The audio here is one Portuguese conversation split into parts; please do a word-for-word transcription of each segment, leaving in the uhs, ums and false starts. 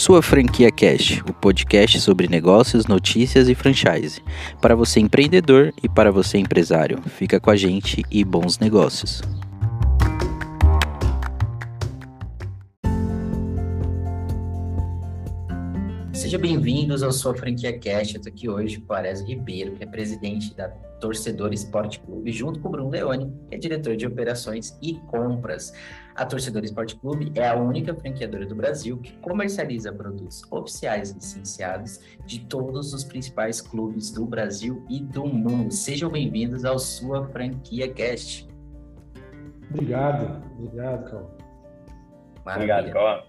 Sua Franquia Cast, o podcast sobre negócios, notícias e franchise. Para você empreendedor e para você empresário. Fica com a gente e bons negócios. Sejam bem-vindos ao Sua Franquia Cast. Eu estou aqui hoje com o Ares Ribeiro, que é presidente da Torcedor Esporte Clube, junto com o Bruno Leone, que é diretor de operações e compras. A Torcedor Esporte Clube é a única franqueadora do Brasil que comercializa produtos oficiais licenciados de todos os principais clubes do Brasil e do mundo. Sejam bem-vindos ao Sua Franquia Cast. Obrigado, obrigado, Cal. Obrigado, Cal.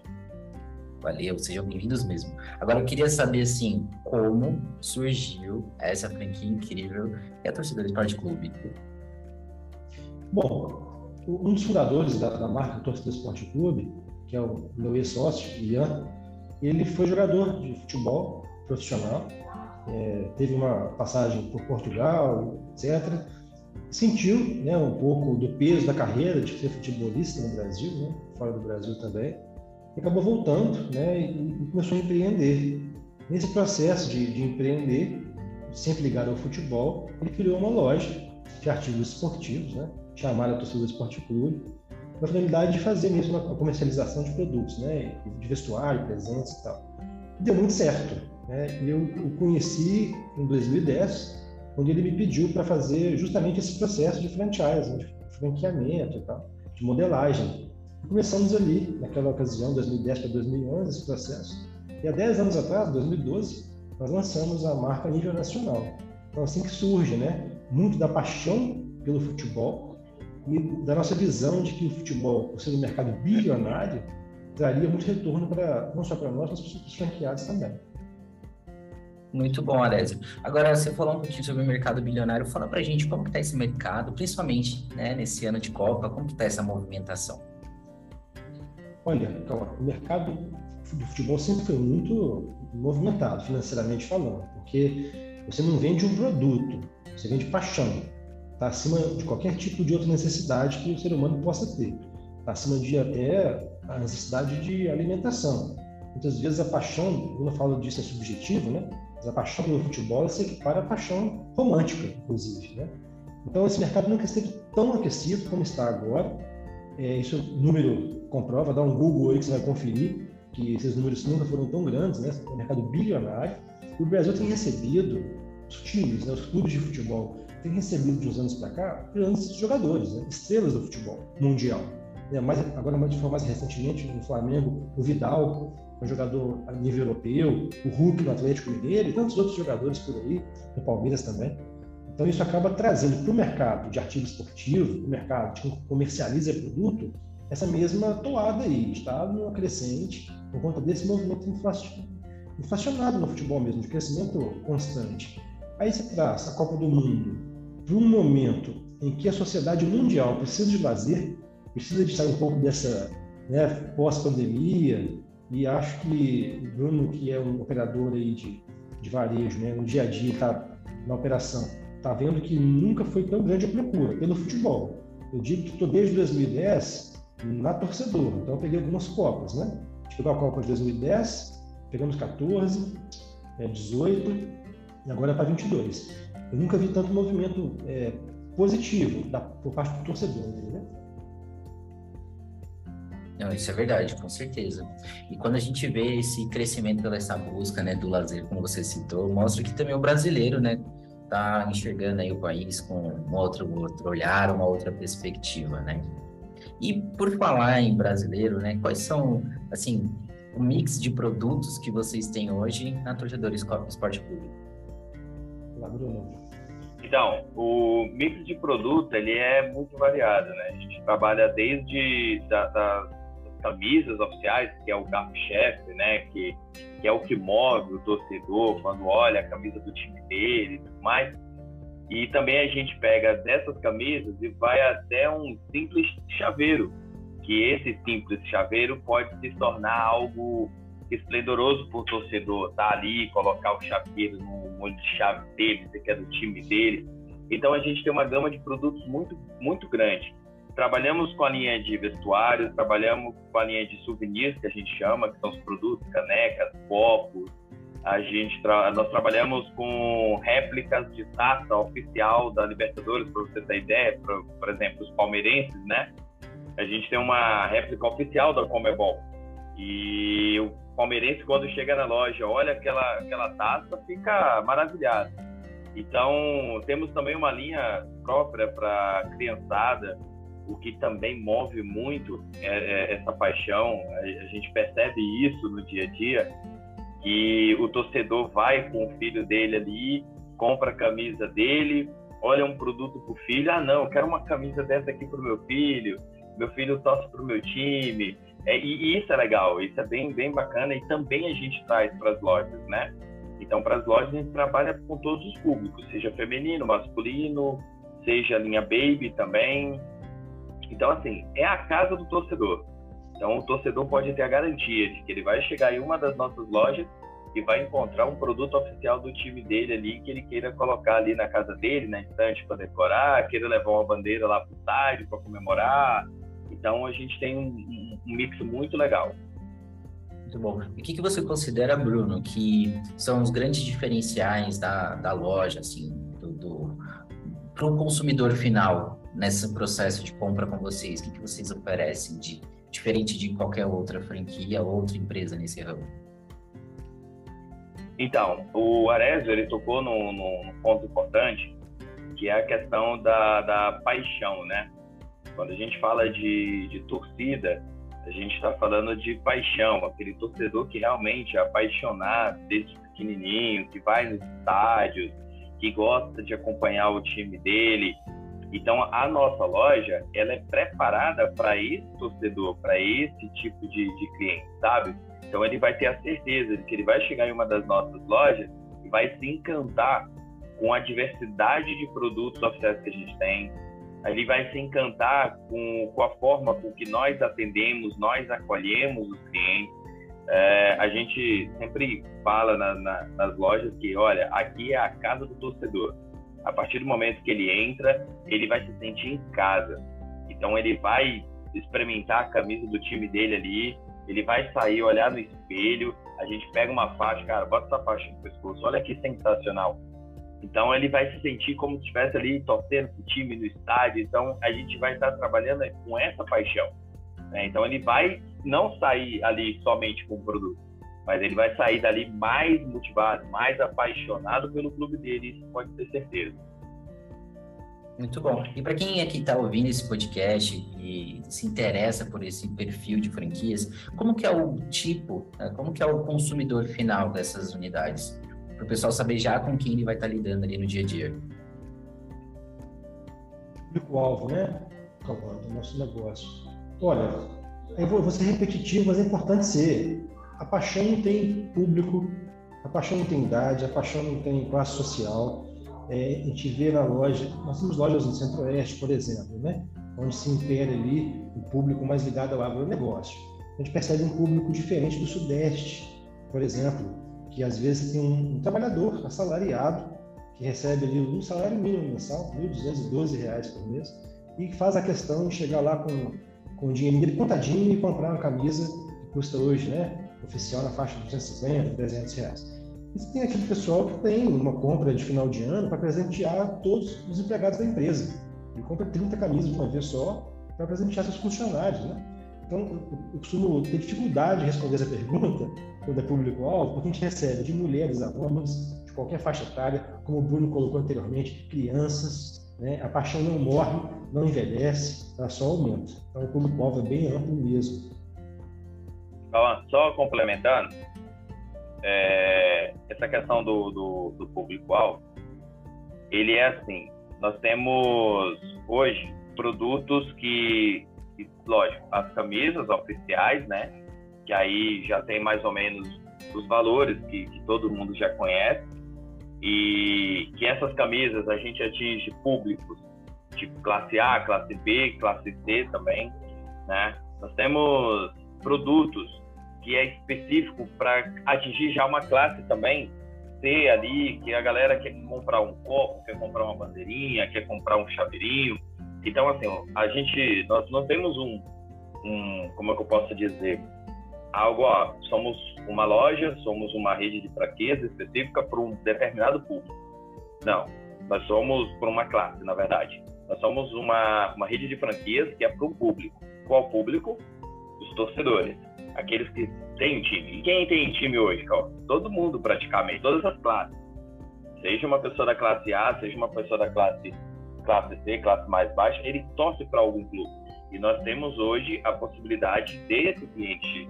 Valeu, sejam bem-vindos mesmo. Agora eu queria saber, assim, como surgiu essa franquia incrível que é a Torcedor Esporte Clube. Bom, um dos fundadores da, da marca Torcedor Esporte Clube, que é o meu ex-sócio, Ian, ele foi jogador de futebol profissional, é, teve uma passagem por Portugal, etcétera. Sentiu, né, um pouco do peso da carreira de ser futebolista no Brasil, né, fora do Brasil também. E acabou voltando, né, e começou a empreender. Nesse processo de, de empreender, sempre ligado ao futebol, ele criou uma loja de artigos esportivos, né, chamada Torcedor Esporte Clube, com a finalidade de fazer mesmo a comercialização de produtos, né, de vestuário, presentes e tal. E deu muito certo, né? Eu o conheci em dois mil e dez, quando ele me pediu para fazer justamente esse processo de franchising, de franqueamento e tal, de modelagem. Começamos ali, naquela ocasião, dois mil e dez para dois mil e onze, esse processo. E há dez anos atrás, dois mil e doze, nós lançamos a marca a nível nacional. Então, assim que surge, né? Muito da paixão pelo futebol e da nossa visão de que o futebol, por ser um mercado bilionário, traria muito retorno para, não só para nós, mas para os franqueados também. Muito bom, Ares. Agora, você falou um pouquinho sobre o mercado bilionário. Fala para a gente como está esse mercado, principalmente, né, nesse ano de Copa, como está essa movimentação? Olha, então, o mercado do futebol sempre foi muito movimentado, financeiramente falando, porque você não vende um produto, você vende paixão. Está acima de qualquer tipo de outra necessidade que o ser humano possa ter. Está acima de até a necessidade de alimentação. Muitas vezes a paixão, quando eu falo disso é subjetivo, né? Mas a paixão pelo futebol se equipara à paixão romântica, inclusive, né? Então esse mercado nunca esteve tão aquecido como está agora. É, isso número... comprova, dá um Google aí que você vai conferir que esses números nunca foram tão grandes, né? É um mercado bilionário. O Brasil tem recebido, os times, né? Os clubes de futebol, tem recebido de uns anos para cá grandes jogadores, né? Estrelas do futebol mundial. É, mais, agora, mais, mais recentemente, no Flamengo, o Vidal, um jogador a nível europeu, o Hulk no Atlético Mineiro e tantos outros jogadores por aí, no Palmeiras também. Então, isso acaba trazendo para o mercado de artigo esportivo, o mercado de quem comercializa produto, essa mesma toada aí, está numa crescente por conta desse movimento inflacionado no futebol mesmo, de crescimento constante. Aí você traz a Copa do Mundo para um momento em que a sociedade mundial precisa de lazer, precisa de sair um pouco dessa, né, pós-pandemia, e acho que o Bruno, que é um operador aí de, de varejo, né, no dia a dia, tá, na operação, está vendo que nunca foi tão grande a procura pelo futebol. Eu digo que estou desde dois mil e dez... na Torcedor, então eu peguei algumas copas, né? A gente pegou a Copa de dois mil e dez, pegamos catorze, dezoito e agora para vinte e dois. Eu nunca vi tanto movimento é, positivo da, por parte do torcedor, né? Não, isso é verdade, com certeza. E quando a gente vê esse crescimento dessa busca, né, do lazer, como você citou, mostra que também o brasileiro, né, tá enxergando aí o país com um outro, outro olhar, uma outra perspectiva, né? E por falar em brasileiro, né, quais são, assim, o mix de produtos que vocês têm hoje na Torcedor Esporte Clube? Então, o mix de produto, ele é muito variado, né? A gente trabalha desde da, da, das camisas oficiais, que é o carro-chefe, né, que, que é o que move o torcedor quando olha a camisa do time dele e tudo mais. E também a gente pega dessas camisas e vai até um simples chaveiro, que esse simples chaveiro pode se tornar algo esplendoroso para o torcedor, tá ali, colocar o chaveiro no molho de chave dele, que é do time dele. Então a gente tem uma gama de produtos muito, muito grande. Trabalhamos com a linha de vestuários, trabalhamos com a linha de souvenirs, que a gente chama, que são os produtos, canecas, copos. A gente tra... Nós trabalhamos com réplicas de taça oficial da Libertadores, para você ter ideia, pra, por exemplo, os palmeirenses, né? A gente tem uma réplica oficial da CONMEBOL. E o palmeirense, quando chega na loja, olha aquela, aquela taça, fica maravilhado. Então, temos também uma linha própria para criançada, o que também move muito essa paixão. A gente percebe isso no dia a dia, que o torcedor vai com o filho dele ali, compra a camisa dele, olha um produto pro filho, ah não, eu quero uma camisa dessa aqui pro meu filho, meu filho torce pro meu time, é, e, e isso é legal, isso é bem, bem bacana, e também a gente traz para as lojas, né? Então, para as lojas, a gente trabalha com todos os públicos, seja feminino, masculino, seja linha baby também. Então, assim, é a casa do torcedor. Então, o torcedor pode ter a garantia de que ele vai chegar em uma das nossas lojas e vai encontrar um produto oficial do time dele ali, que ele queira colocar ali na casa dele, na estante, para decorar, queira levar uma bandeira lá para o estádio, para comemorar. Então, a gente tem um, um mix muito legal. Muito bom. E o que, que você considera, Bruno, que são os grandes diferenciais da, da loja, assim, do, do, para o consumidor final? Nesse processo de compra com vocês, o que, que vocês oferecem de diferente de qualquer outra franquia ou outra empresa nesse ramo? Então, o Ares, ele tocou num, num ponto importante, que é a questão da, da paixão, né? Quando a gente fala de, de torcida, a gente está falando de paixão, aquele torcedor que realmente é apaixonado desde pequenininho, que vai nos estádios, que gosta de acompanhar o time dele. Então, a nossa loja, ela é preparada para esse torcedor, para esse tipo de, de cliente, sabe? Então, ele vai ter a certeza de que ele vai chegar em uma das nossas lojas e vai se encantar com a diversidade de produtos oficiais que a gente tem. Ele vai se encantar com, com a forma com que nós atendemos, nós acolhemos os clientes. É, a gente sempre fala na, na, nas lojas que, olha, aqui é a casa do torcedor. A partir do momento que ele entra, ele vai se sentir em casa. Então, ele vai experimentar a camisa do time dele ali, ele vai sair, olhar no espelho, a gente pega uma faixa, cara, bota essa faixa no pescoço, olha que sensacional. Então, ele vai se sentir como se estivesse ali torcendo pro time no estádio. Então, a gente vai estar trabalhando com essa paixão, né? Então, ele vai não sair ali somente com o produto, mas ele vai sair dali mais motivado, mais apaixonado pelo clube dele, isso pode ter certeza. Muito bom. E para quem aqui está ouvindo esse podcast e se interessa por esse perfil de franquias, como que é o tipo, né? Como que é o consumidor final dessas unidades? Para o pessoal saber já com quem ele vai estar tá lidando ali no dia a dia. O alvo, né? O nosso negócio. Olha, eu vou ser repetitivo, mas é importante ser. A paixão não tem público, a paixão não tem idade, a paixão não tem classe social. É, a gente vê na loja, nós temos lojas no Centro-Oeste, por exemplo, né? Onde se impera ali o público mais ligado ao agronegócio. A gente percebe um público diferente do Sudeste, por exemplo, que às vezes tem um, um trabalhador assalariado que recebe ali um salário mínimo mensal, mil duzentos e doze reais por mês, e faz a questão de chegar lá com, com o dinheiro dele contadinho e comprar uma camisa que custa hoje, né? Oficial na faixa de duzentos e cinquenta, trezentos reais. E tem aquele pessoal que tem uma compra de final de ano para presentear todos os empregados da empresa. Ele compra trinta camisas de uma vez só para presentear seus funcionários, né? Então, eu costumo ter dificuldade de responder essa pergunta quando é público-alvo, porque a gente recebe de mulheres a homens, de qualquer faixa etária, como o Bruno colocou anteriormente, crianças, né? A paixão não morre, não envelhece, ela só aumenta. Então, o público-alvo é bem amplo mesmo. Só complementando, é, essa questão do, do, do público-alvo, ele é assim, nós temos hoje produtos que, que, lógico, as camisas oficiais, né, que aí já tem mais ou menos os valores que, que todo mundo já conhece, e que essas camisas a gente atinge públicos, tipo classe A, classe B, classe C também, né, nós temos produtos que é específico para atingir já uma classe também, C ali, que a galera quer comprar um copo, quer comprar uma bandeirinha, quer comprar um chaveirinho. Então, assim, ó, a gente, nós não temos um, um, como é que eu posso dizer, algo, ó, somos uma loja, somos uma rede de fraqueza específica para um determinado público. Não, nós somos para uma classe, na verdade. Nós somos uma, uma rede de franquias que é para o público. Qual público? Os torcedores, aqueles que têm time. E quem tem time hoje? Ó, todo mundo praticamente, todas as classes. Seja uma pessoa da classe A, seja uma pessoa da classe, classe C, classe mais baixa, ele torce para algum clube. E nós temos hoje a possibilidade desse cliente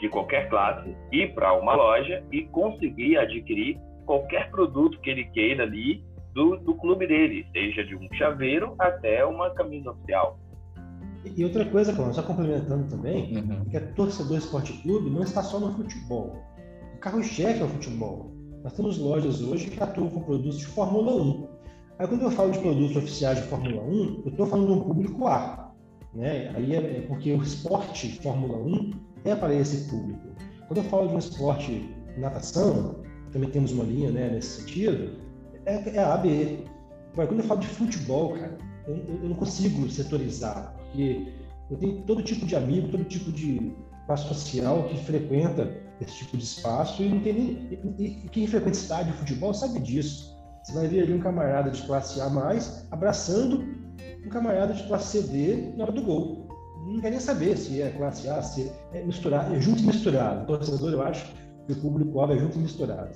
de qualquer classe ir para uma loja e conseguir adquirir qualquer produto que ele queira ali do, do clube dele, seja de um chaveiro até uma camisa oficial. E outra coisa, Cláudio, só complementando também, uhum. que a Torcedor Esporte Clube não está só no futebol. O carro-chefe é o futebol. Nós temos lojas hoje que atuam com produtos de Fórmula um. Aí quando eu falo de produtos oficiais de Fórmula um, eu estou falando de um público A. Né? Aí é porque o esporte Fórmula um é para esse público. Quando eu falo de um esporte natação, também temos uma linha, né, nesse sentido, é, é a A B. Mas quando eu falo de futebol, cara, eu, eu não consigo setorizar, porque eu tenho todo tipo de amigo, todo tipo de espaço social que frequenta esse tipo de espaço e não tem nem, e, e quem frequenta estádio de futebol sabe disso. Você vai ver ali um camarada de classe A mais abraçando um camarada de classe C D na hora do gol. Não quer nem saber se é classe A, se é misturado, é junto e misturado. O torcedor, eu acho, que o público-alvo é junto e misturado.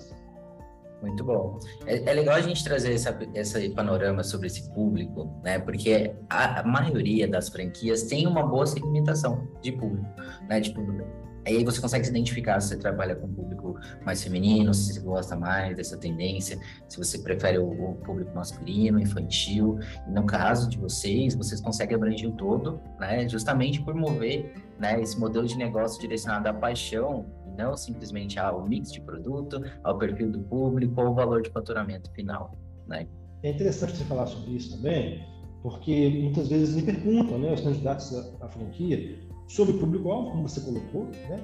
Muito bom. É, é legal a gente trazer essa, esse panorama sobre esse público, né? Porque a maioria das franquias tem uma boa segmentação de público, né? De público. Aí você consegue se identificar se você trabalha com um público mais feminino, se você gosta mais dessa tendência, se você prefere o, o público masculino, infantil. E no caso de vocês, vocês conseguem abranger o todo, né? Justamente por mover, né, esse modelo de negócio direcionado à paixão, e não simplesmente ao mix de produto, ao perfil do público ou ao valor de faturamento final, né? É interessante você falar sobre isso também, porque muitas vezes me perguntam, né, os candidatos à franquia, sobre o público-alvo, como você colocou, né?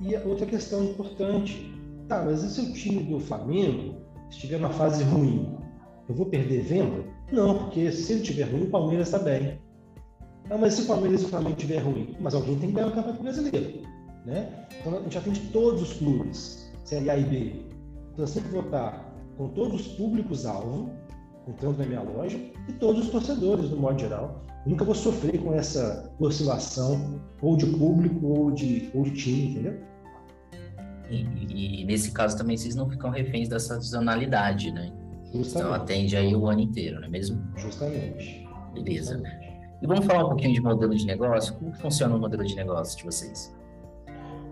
E outra questão importante, tá, mas e se o time do Flamengo estiver numa fase ruim, eu vou perder venda? Não, porque se ele estiver ruim, o Palmeiras está bem. Ah, mas se o Palmeiras e o Flamengo estiver ruim, mas alguém tem que ganhar o Campeonato Brasileiro, né? Então a gente atende todos os clubes, Série A e B. Então eu sempre vou estar com todos os públicos-alvo, entrando na minha loja, e todos os torcedores, no modo geral. Eu nunca vou sofrer com essa oscilação ou de público ou de, ou de time, entendeu? E, e nesse caso também vocês não ficam reféns da sazonalidade, né? Justamente. Então atende aí o ano inteiro, não é mesmo? Justamente. Beleza. Justamente. E vamos falar um pouquinho de modelo de negócio? Como funciona o modelo de negócio de vocês?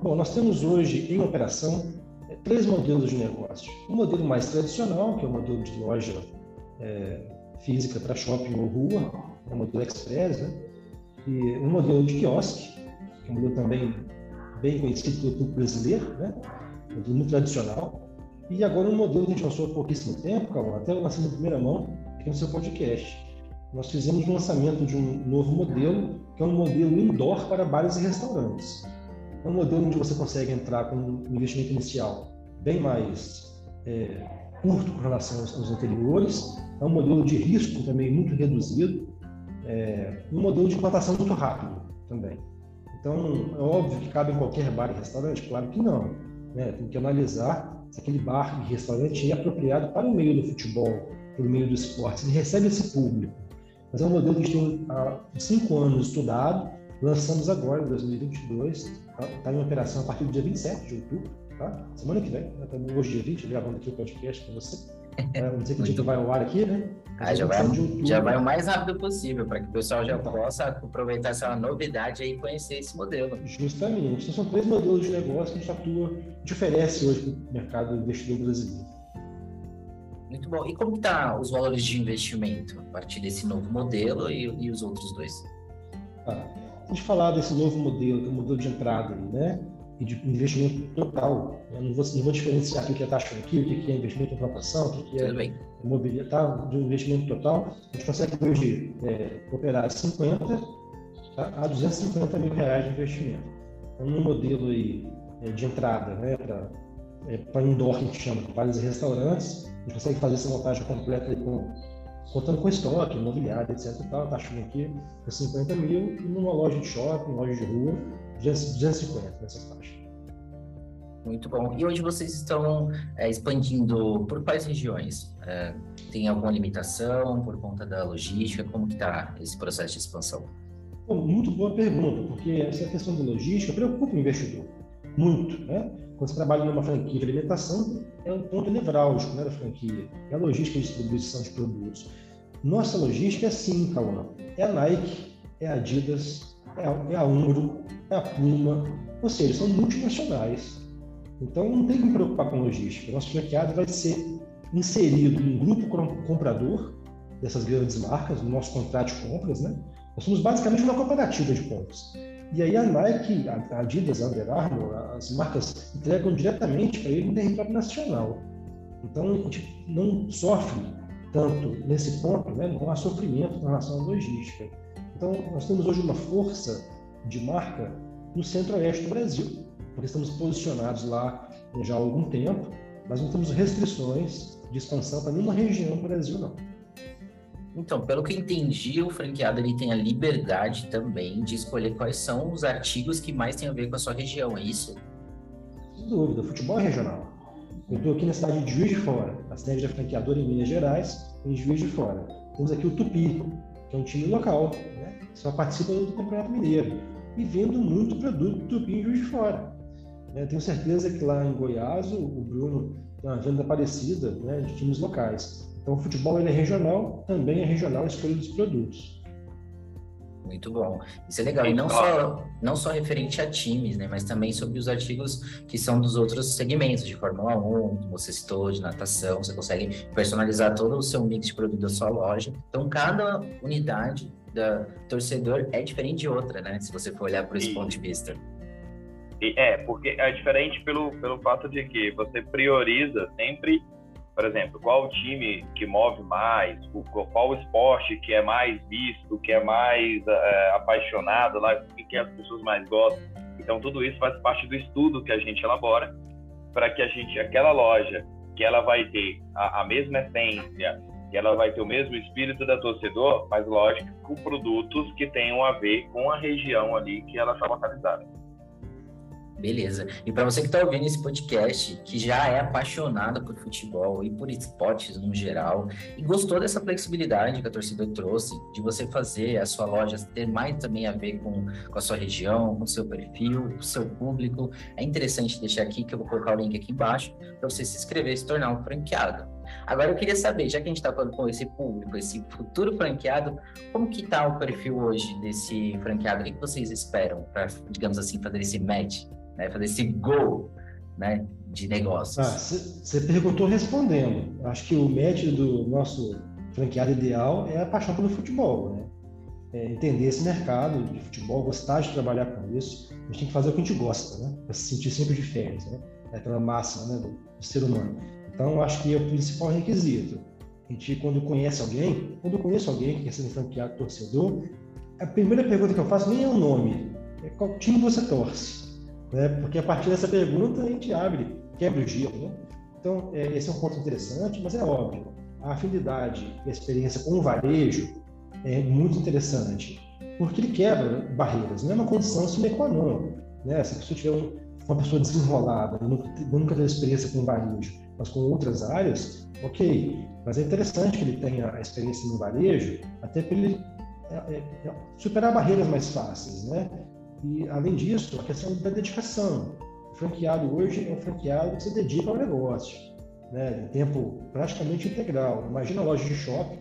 Bom, nós temos hoje em operação três modelos de negócio. O modelo mais tradicional, que é o modelo de loja é, física para shopping ou rua, é o modelo express, né? E um modelo de quiosque, que é um modelo também bem conhecido pelo público brasileiro, né? Um modelo muito tradicional. E agora um modelo que a gente lançou há pouquíssimo tempo, Calma, até lançando em primeira mão aqui no seu podcast. Nós fizemos o lançamento de um novo modelo, que é um modelo indoor para bares e restaurantes. É um modelo onde você consegue entrar com um investimento inicial bem mais é, curto com relação aos, aos anteriores. É um modelo de risco também muito reduzido. É, um modelo de implantação muito rápido também. Então, é óbvio que cabe em qualquer bar e restaurante? Claro que não, né? Tem que analisar se aquele bar e restaurante é apropriado para o meio do futebol, para o meio do esporte, se ele recebe esse público. Mas é um modelo que a gente tem há cinco anos estudado, lançamos agora, em dois mil e vinte e dois, está em operação a partir do dia vinte e sete de outubro, tá? Semana que vem, estamos hoje dia vinte, gravando aqui o podcast para você. Não sei que dia que vai ao ar aqui, né? Ah, já, vai, já vai o mais rápido possível, para que o pessoal já então, possa aproveitar essa novidade e conhecer esse modelo. Justamente. Então, são três modelos de negócio que a gente atua, a gente oferece hoje para o mercado investidor brasileiro. Muito bom. E como estão os valores de investimento a partir desse novo modelo e, e os outros dois? Ah, a gente falar desse novo modelo, que é o modelo de entrada, né? E de investimento total. Eu não vou, não vou diferenciar o que é taxa franquia, o que é investimento em proporção, o que é imobiliário, tá? De investimento total, a gente consegue hoje é, operar de cinquenta a duzentos e cinquenta mil reais de investimento. Então, um modelo aí, é, de entrada, né, para é, indoor, que a gente chama, para bares e restaurantes, a gente consegue fazer essa montagem completa aí com contando com estoque, imobiliário, etcétera e tal, tá achando aqui por cinquenta mil, e numa loja de shopping, loja de rua, duzentos e cinquenta nessas taxas. Muito bom. E hoje vocês estão é, expandindo por quais regiões? É, tem alguma limitação por conta da logística? Como que está esse processo de expansão? Bom, muito boa pergunta, porque essa questão da logística preocupa o investidor muito, né? Quando você trabalha numa franquia de alimentação, é um ponto nevrálgico, né, da franquia. É a logística de distribuição de produtos. Nossa logística é sim, Cauã. É a Nike, é a Adidas, é a, é a Umbro, é a Puma. Ou seja, são multinacionais. Então, não tem que me preocupar com logística. O nosso franqueado vai ser inserido num grupo comprador dessas grandes marcas, no nosso contrato de compras, né? Nós somos basicamente uma cooperativa de compras. E aí a Nike, a Adidas, a Under Armour, as marcas entregam diretamente para ele no território nacional. Então, a gente não sofre tanto nesse ponto, né? Não há sofrimento com relação à logística. Então, nós temos hoje uma força de marca no centro-oeste do Brasil, porque estamos posicionados lá já há algum tempo, mas não temos restrições de expansão para nenhuma região do Brasil, não. Então, pelo que eu entendi, o franqueado ele tem a liberdade também de escolher quais são os artigos que mais têm a ver com a sua região, é isso? Sem dúvida, o futebol é regional. Eu estou aqui na cidade de Juiz de Fora, a sede da franqueadora em Minas Gerais, em Juiz de Fora. Temos aqui o Tupi, que é um time local, né? Só participa do Campeonato Mineiro, e vendo muito produto do Tupi em Juiz de Fora. Eu tenho certeza que lá em Goiás, o Bruno tem uma venda parecida, né, de times locais. Então, o futebol ele é regional, também é regional a escolha dos produtos. Muito bom. Isso é legal. E não só, não só referente a times, né, mas também sobre os artigos que são dos outros segmentos, de Fórmula um, que você citou, de natação. Você consegue personalizar todo o seu mix de produto da sua loja. Então, cada unidade da torcedor é diferente de outra, né? Se você for olhar por esse ponto de vista. É, porque é diferente pelo, pelo fato de que você prioriza sempre, por exemplo, qual o time que move mais, qual o esporte que é mais visto, que é mais é, apaixonado, lá, que as pessoas mais gostam. Então, tudo isso faz parte do estudo que a gente elabora para que a gente, aquela loja, que ela vai ter a, a mesma essência, que ela vai ter o mesmo espírito da torcedor, mas, lógico, com produtos que tenham a ver com a região ali que ela está localizada. Beleza. E para você que está ouvindo esse podcast, que já é apaixonado por futebol e por esportes no geral, e gostou dessa flexibilidade que a torcida trouxe, de você fazer a sua loja ter mais também a ver com, com a sua região, com o seu perfil, com o seu público, é interessante deixar aqui, que eu vou colocar o link aqui embaixo, para você se inscrever e se tornar um franqueado. Agora eu queria saber, já que a gente está falando com esse público, esse futuro franqueado, como que está o perfil hoje desse franqueado? O que vocês esperam para, digamos assim, fazer esse match? Né, fazer esse gol, né, de negócios. Você ah, perguntou respondendo. Acho que o match do nosso franqueado ideal é a paixão pelo futebol, né? É entender esse mercado de futebol, gostar de trabalhar com isso. A gente tem que fazer o que a gente gosta, né? Para se sentir sempre de férias, né? É aquela máxima, né, do, do ser humano. Então, acho que é o principal requisito. A gente, quando conhece alguém, quando eu conheço alguém que quer ser um franqueado torcedor, a primeira pergunta que eu faço nem é o nome, é qual time você torce. Porque a partir dessa pergunta a gente abre, quebra o giro, né? Então, esse é um ponto interessante, mas é óbvio. A afinidade e a experiência com o varejo é muito interessante, porque ele quebra barreiras, não é uma condição sine qua non, né? Se a pessoa tiver uma pessoa desenrolada, nunca teve experiência com o varejo, mas com outras áreas, ok. Mas é interessante que ele tenha a experiência no varejo, até para ele superar barreiras mais fáceis, né? E, além disso, a questão da dedicação. O franqueado hoje é um franqueado que se dedica ao negócio, né? Em tempo praticamente integral. Imagina a loja de shopping,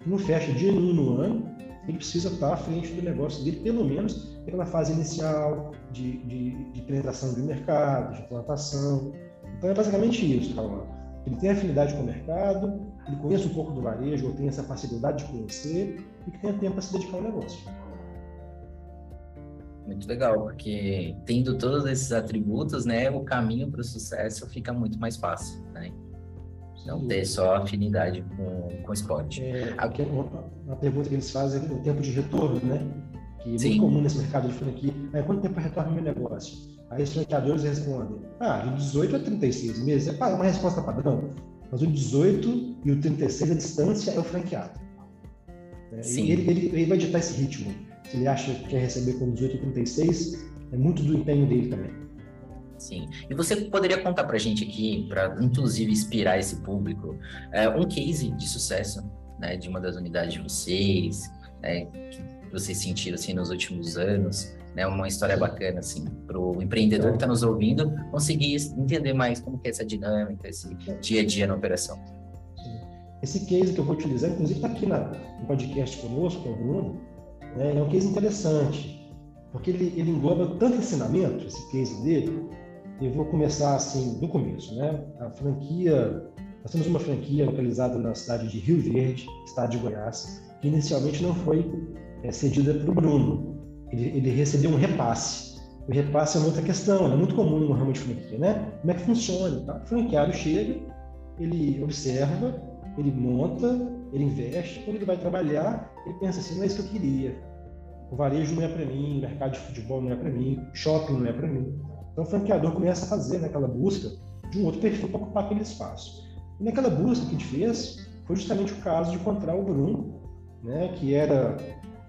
que não fecha dia nenhum no ano, ele precisa estar à frente do negócio dele, pelo menos pela fase inicial de, de, de penetração de mercado, de plantação. Então, é basicamente isso, Calma. Ele tem afinidade com o mercado, ele conhece um pouco do varejo, ou tem essa facilidade de conhecer, e que tenha tempo para se dedicar ao negócio. Muito legal, porque tendo todos esses atributos, né, o caminho para o sucesso fica muito mais fácil, né? Não ter só afinidade com, com o esporte. É, aqui, uma, uma pergunta que eles fazem é o tempo de retorno, né? Que é Sim. muito comum nesse mercado de franquia. É, quanto tempo retorna meu negócio? Aí os franqueadores respondem, ah, de dezoito a trinta e seis meses. É uma resposta padrão. mas o dezoito e o trinta e seis, a distância, é o franqueado. Sim. E ele, ele, ele vai ditar esse ritmo. Se ele acha que quer receber com dezoito e trinta e seis, é muito do empenho dele também. Sim. E você poderia contar pra gente aqui, para inclusive inspirar esse público, um case de sucesso, né, de uma das unidades de vocês, né, que vocês sentiram assim nos últimos anos, né, uma história bacana assim para o empreendedor que está nos ouvindo conseguir entender mais como que é essa dinâmica, esse dia a dia na operação. Esse case que eu vou utilizar, inclusive está aqui na, no podcast conosco, que é o Bruno, né, é um case interessante, porque ele, ele engloba tanto ensinamento, esse case dele. Eu vou começar assim do começo, né? A franquia, nós temos uma franquia localizada na cidade de Rio Verde, estado de Goiás, que inicialmente não foi é, cedida para o Bruno. Ele, ele recebeu um repasse. O repasse é uma outra questão, é muito comum no ramo de franquia, né? Como é que funciona? Tá? O franqueado chega, ele observa, ele monta, ele investe, quando ele vai trabalhar, ele pensa assim: não é isso que eu queria. O varejo não é para mim, o mercado de futebol não é para mim, shopping não é para mim. Então o franqueador começa a fazer, né, aquela busca de um outro perfil para ocupar aquele espaço. E naquela busca que a gente fez, foi justamente o caso de encontrar o Bruno, né, que era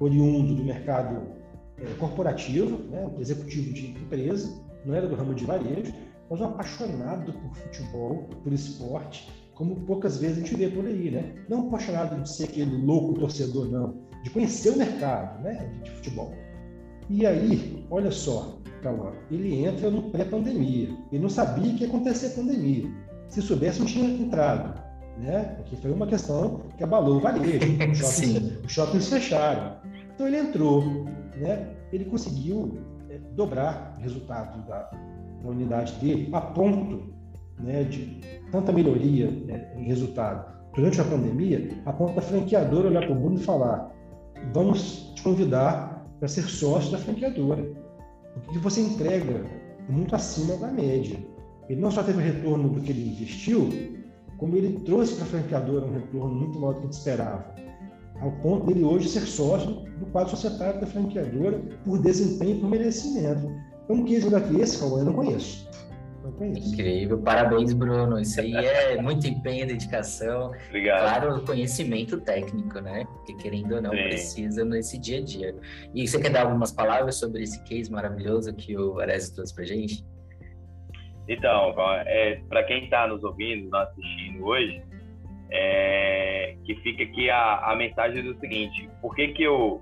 oriundo do mercado é, corporativo, né, executivo de empresa, não era do ramo de varejo, mas um apaixonado por futebol, por esporte, como poucas vezes a gente vê por aí, né? Não apaixonado de ser aquele louco torcedor, não, de conhecer o mercado, né, de futebol. E aí, olha só, ele entra no pré-pandemia. Ele não sabia que ia acontecer a pandemia. Se soubesse, não tinha entrado, né? Porque foi uma questão que abalou o varejo. Os shoppings, shoppings fecharam. Então ele entrou, né? Ele conseguiu é, dobrar o resultado da, da unidade dele a ponto, né, de tanta melhoria, né, em resultado durante a pandemia, a ponto da franqueadora olhar para o mundo e falar: vamos te convidar para ser sócio da franqueadora. Porque você entrega muito acima da média. Ele não só teve o retorno do que ele investiu, como ele trouxe para a franqueadora um retorno muito maior do que ele esperava, ao ponto dele hoje ser sócio do quadro societário da franqueadora por desempenho e por merecimento. Então, um case daqui, esse, Cauã, eu não conheço. não conheço. Incrível. Parabéns, Bruno. Isso aí é muito empenho, dedicação. Obrigado. Claro, conhecimento técnico, né? Porque querendo ou não, Sim. precisa nesse dia a dia. E você quer dar algumas palavras sobre esse case maravilhoso que o Ares trouxe pra gente? Então, é, para quem está nos ouvindo, nos assistindo hoje, é, que fica aqui a, a mensagem do seguinte: por que que eu,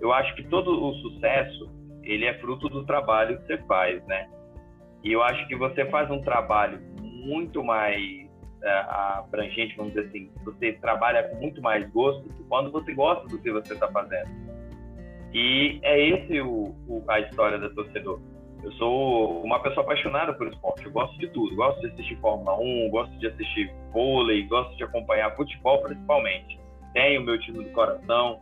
eu acho que todo o sucesso, ele é fruto do trabalho que você faz, né? E eu acho que você faz um trabalho muito mais é, abrangente, vamos dizer assim, você trabalha com muito mais gosto quando você gosta do que você está fazendo. E é esse o, o, a história da Torcedor. Eu sou uma pessoa apaixonada por esporte, eu gosto de tudo, gosto de assistir Fórmula um, gosto de assistir vôlei, gosto de acompanhar futebol principalmente. Tenho o meu time do coração,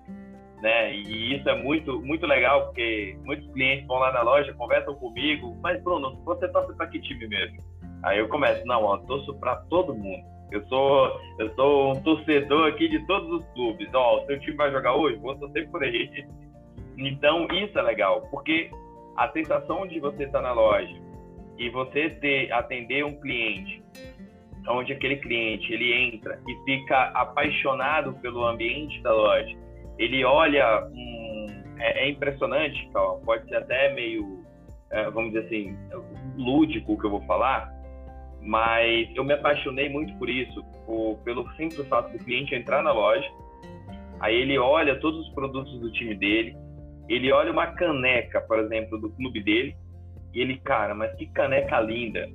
né? E isso é muito, muito legal, porque muitos clientes vão lá na loja, conversam comigo: mas Bruno, você torce para que time mesmo? Aí eu começo: não, ó, eu torço para todo mundo, eu sou, eu sou um torcedor aqui de todos os clubes, ó, o seu time vai jogar hoje? Vou torcer por ele. Então isso é legal, porque a sensação de você estar na loja e você ter, atender um cliente, onde aquele cliente ele entra e fica apaixonado pelo ambiente da loja, ele olha, hum, é, é impressionante, ó, pode ser até meio, é, vamos dizer assim, lúdico o que eu vou falar, mas eu me apaixonei muito por isso, por, pelo simples fato do cliente entrar na loja, aí ele olha todos os produtos do time dele, ele olha uma caneca, por exemplo, do clube dele, e ele: cara, mas que caneca linda.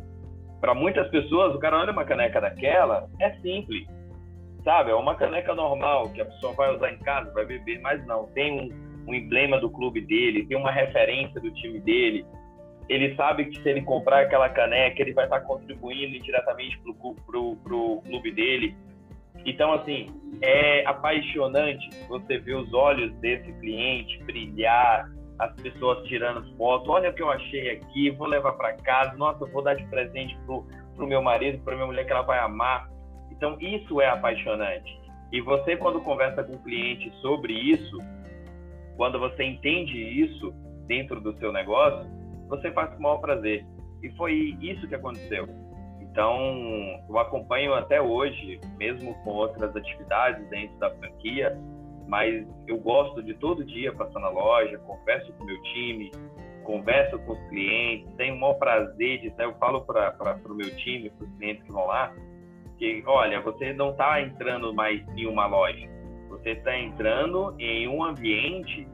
Para muitas pessoas, o cara olha uma caneca daquela, é simples, sabe? É uma caneca normal, que a pessoa vai usar em casa, vai beber, mas não. Tem um, um emblema do clube dele, tem uma referência do time dele. Ele sabe que se ele comprar aquela caneca, ele vai estar contribuindo indiretamente pro, pro, pro clube dele. Então, assim, é apaixonante você ver os olhos desse cliente brilhar, as pessoas tirando foto: olha o que eu achei aqui, vou levar para casa, nossa, vou dar de presente pro, pro meu marido, pra minha mulher, que ela vai amar. Então, isso é apaixonante. E você, quando conversa com o cliente sobre isso, quando você entende isso dentro do seu negócio, você faz com o maior prazer. E foi isso que aconteceu. Então, eu acompanho até hoje, mesmo com outras atividades dentro da franquia, mas eu gosto de todo dia passar na loja, converso com o meu time, converso com os clientes, tenho o maior prazer de... Eu falo para o meu time, para os clientes que vão lá, que, olha, você não está entrando mais em uma loja, você está entrando em um ambiente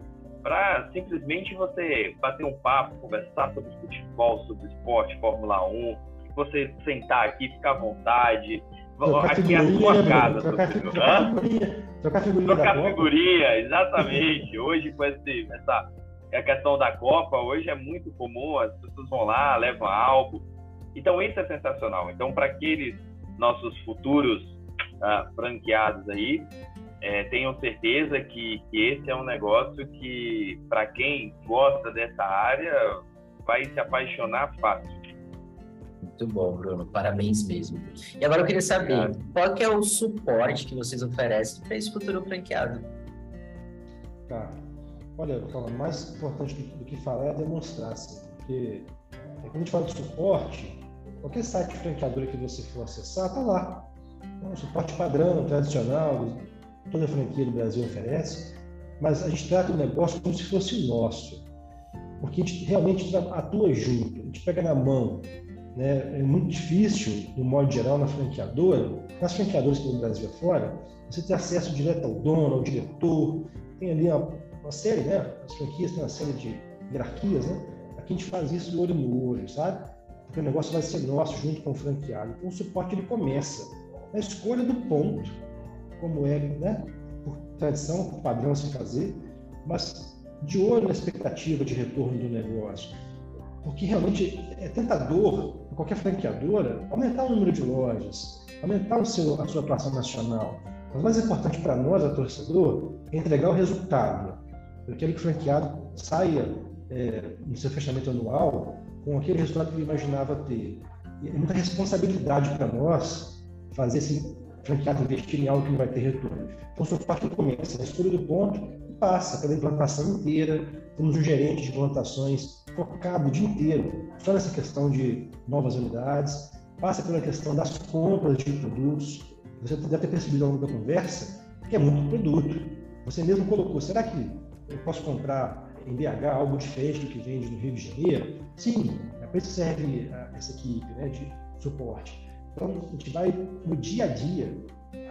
para simplesmente você bater um papo, conversar sobre futebol, sobre esporte, Fórmula um, você sentar aqui, ficar à vontade, trocar aqui é a sua casa. Trocar figurinha, trocar figurinha, trocar figurinha exatamente. Hoje, com esse, essa a questão da Copa, hoje é muito comum, as pessoas vão lá, levam álbum. Então, isso é sensacional. Então, para aqueles nossos futuros ah, franqueados aí, é, tenham certeza que, que esse é um negócio que, para quem gosta dessa área, vai se apaixonar fácil. Muito bom, Bruno. Parabéns mesmo. E agora eu queria saber, qual que é o suporte que vocês oferecem para esse futuro franqueado? Tá. Olha, o mais importante do que falar é demonstrar, assim, porque quando a gente fala de suporte, qualquer site de franqueadora que você for acessar, está lá. Um suporte padrão, tradicional, toda a franquia do Brasil oferece, mas a gente trata o negócio como se fosse nosso, porque a gente realmente atua junto, a gente pega na mão. É muito difícil, no modo geral, na franqueadora, nas franqueadoras que no Brasil afora, você ter acesso direto ao dono, ao diretor, tem ali uma, uma série, né? As franquias têm uma série de hierarquias, né? Aqui a gente faz isso de olho no olho, sabe? Porque o negócio vai ser nosso junto com o franqueado. Então o suporte ele começa na escolha do ponto, como é, né? Por tradição, por padrão se fazer, mas de olho na expectativa de retorno do negócio. Porque realmente é tentador para qualquer franqueadora aumentar o número de lojas, aumentar o seu, a sua atuação nacional. Mas o mais importante para nós, a torcedor, é entregar o resultado. Eu quero que o franqueado saia é, no seu fechamento anual com aquele resultado que ele imaginava ter. E é muita responsabilidade para nós fazer esse franqueado investir em algo que não vai ter retorno. Então, o suporte começa na escolha do ponto e passa pela implantação inteira. Temos um gerente de plantações focado o dia inteiro só nessa questão de novas unidades, passa pela questão das compras de produtos. Você deve ter percebido ao longo da conversa que é muito produto. Você mesmo colocou, será que eu posso comprar em B H algo diferente do que vende no Rio de Janeiro? Sim, é para isso que serve essa equipe, né, de suporte. Então, a gente vai no dia a dia,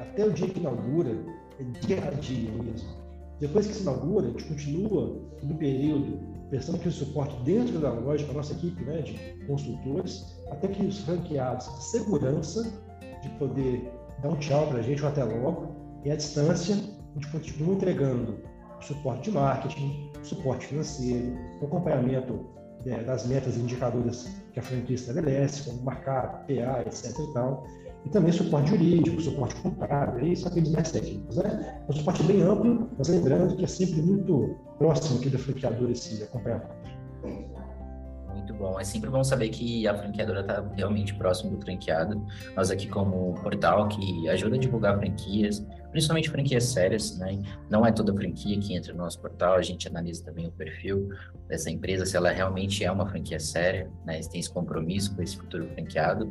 até o dia que inaugura, é dia a dia mesmo. Depois que se inaugura, a gente continua no período prestando aquele suporte dentro da loja, para a nossa equipe, né, de consultores, até que os franqueados tenham segurança de poder dar um tchau para a gente, ou até logo, e à distância, a gente continua entregando suporte de marketing, suporte financeiro, acompanhamento né, das metas e indicadores que a franquia estabelece, como marcar, P A, etcétera e tal, e também suporte jurídico, suporte contábil, isso aqueles mais técnicos, né? É um suporte bem amplo, mas lembrando que é sempre muito próximo aqui da franqueadora esse acompanhamento. Muito bom, é sempre bom saber que a franqueadora está realmente próximo do franqueado. Nós aqui como portal que ajuda a divulgar franquias, principalmente franquias sérias, né? Não é toda franquia que entra no nosso portal, a gente analisa também o perfil dessa empresa, se ela realmente é uma franquia séria, né? Se tem esse compromisso com esse futuro franqueado.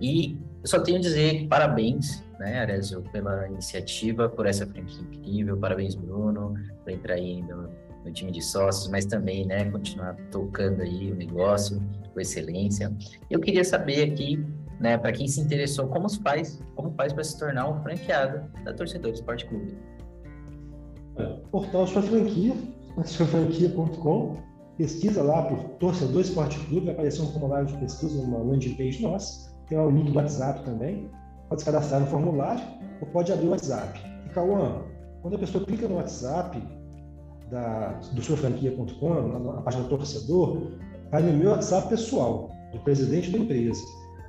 E eu só tenho a dizer parabéns, né, Ares, pela iniciativa, por essa franquia incrível, parabéns, Bruno, por entrar aí no, no time de sócios, mas também, né, continuar tocando aí o negócio com excelência. Eu queria saber aqui, né, para quem se interessou, como faz, como faz para se tornar um franqueado da Torcedor Esporte Clube? Portal Sua Franquia, sua franquia ponto com, pesquisa lá por Torcedor Esporte Clube, vai aparecer um formulário de pesquisa, uma landing page nossa. Tem o link do WhatsApp também, pode se cadastrar no formulário ou pode abrir o WhatsApp. E Cauã, quando a pessoa clica no WhatsApp da, do sua franquia ponto com, na, na página do torcedor, vai no meu WhatsApp pessoal, do presidente da empresa.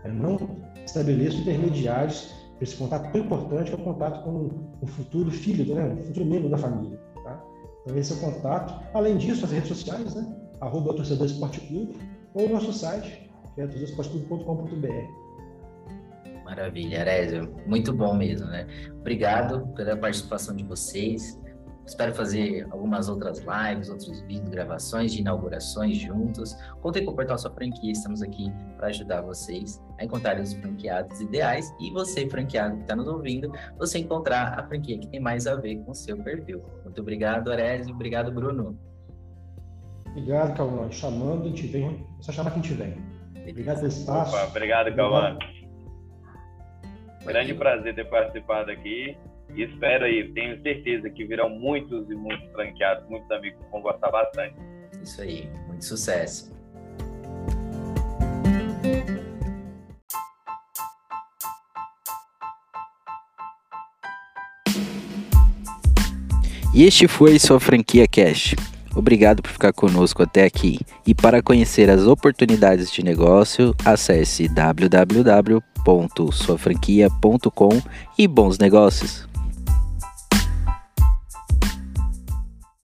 Eu não estabeleço intermediários para esse contato tão importante que é o contato com o futuro filho, né? O futuro membro da família. Tá? Então esse é o contato. Além disso, as redes sociais, né? Arroba Torcedor Esporte Clube ou o nosso site, que é torcedor esporte clube ponto com ponto b r. Maravilha, Ares, muito bom mesmo, né? Obrigado pela participação de vocês, Espero fazer algumas outras lives, outros vídeos, gravações de inaugurações juntos. Contem com o Portal Sua Franquia, estamos aqui para ajudar vocês a encontrar os franqueados ideais e você, franqueado que está nos ouvindo, você encontrar a franquia que tem mais a ver com o seu perfil. Muito obrigado, Ares, obrigado, Bruno. Obrigado, Cauã. Chamando, a gente vem. Só chama quem te vem. Obrigado pelo espaço. Opa, obrigado, Cauã. Grande prazer ter participado aqui. E espero aí, tenho certeza que virão muitos e muitos franqueados, muitos amigos que vão gostar bastante. Isso aí, muito sucesso. E este foi Sua Franquia Cast. Obrigado por ficar conosco até aqui. E para conhecer as oportunidades de negócio, acesse w w w ponto sua franquia ponto com e bons negócios.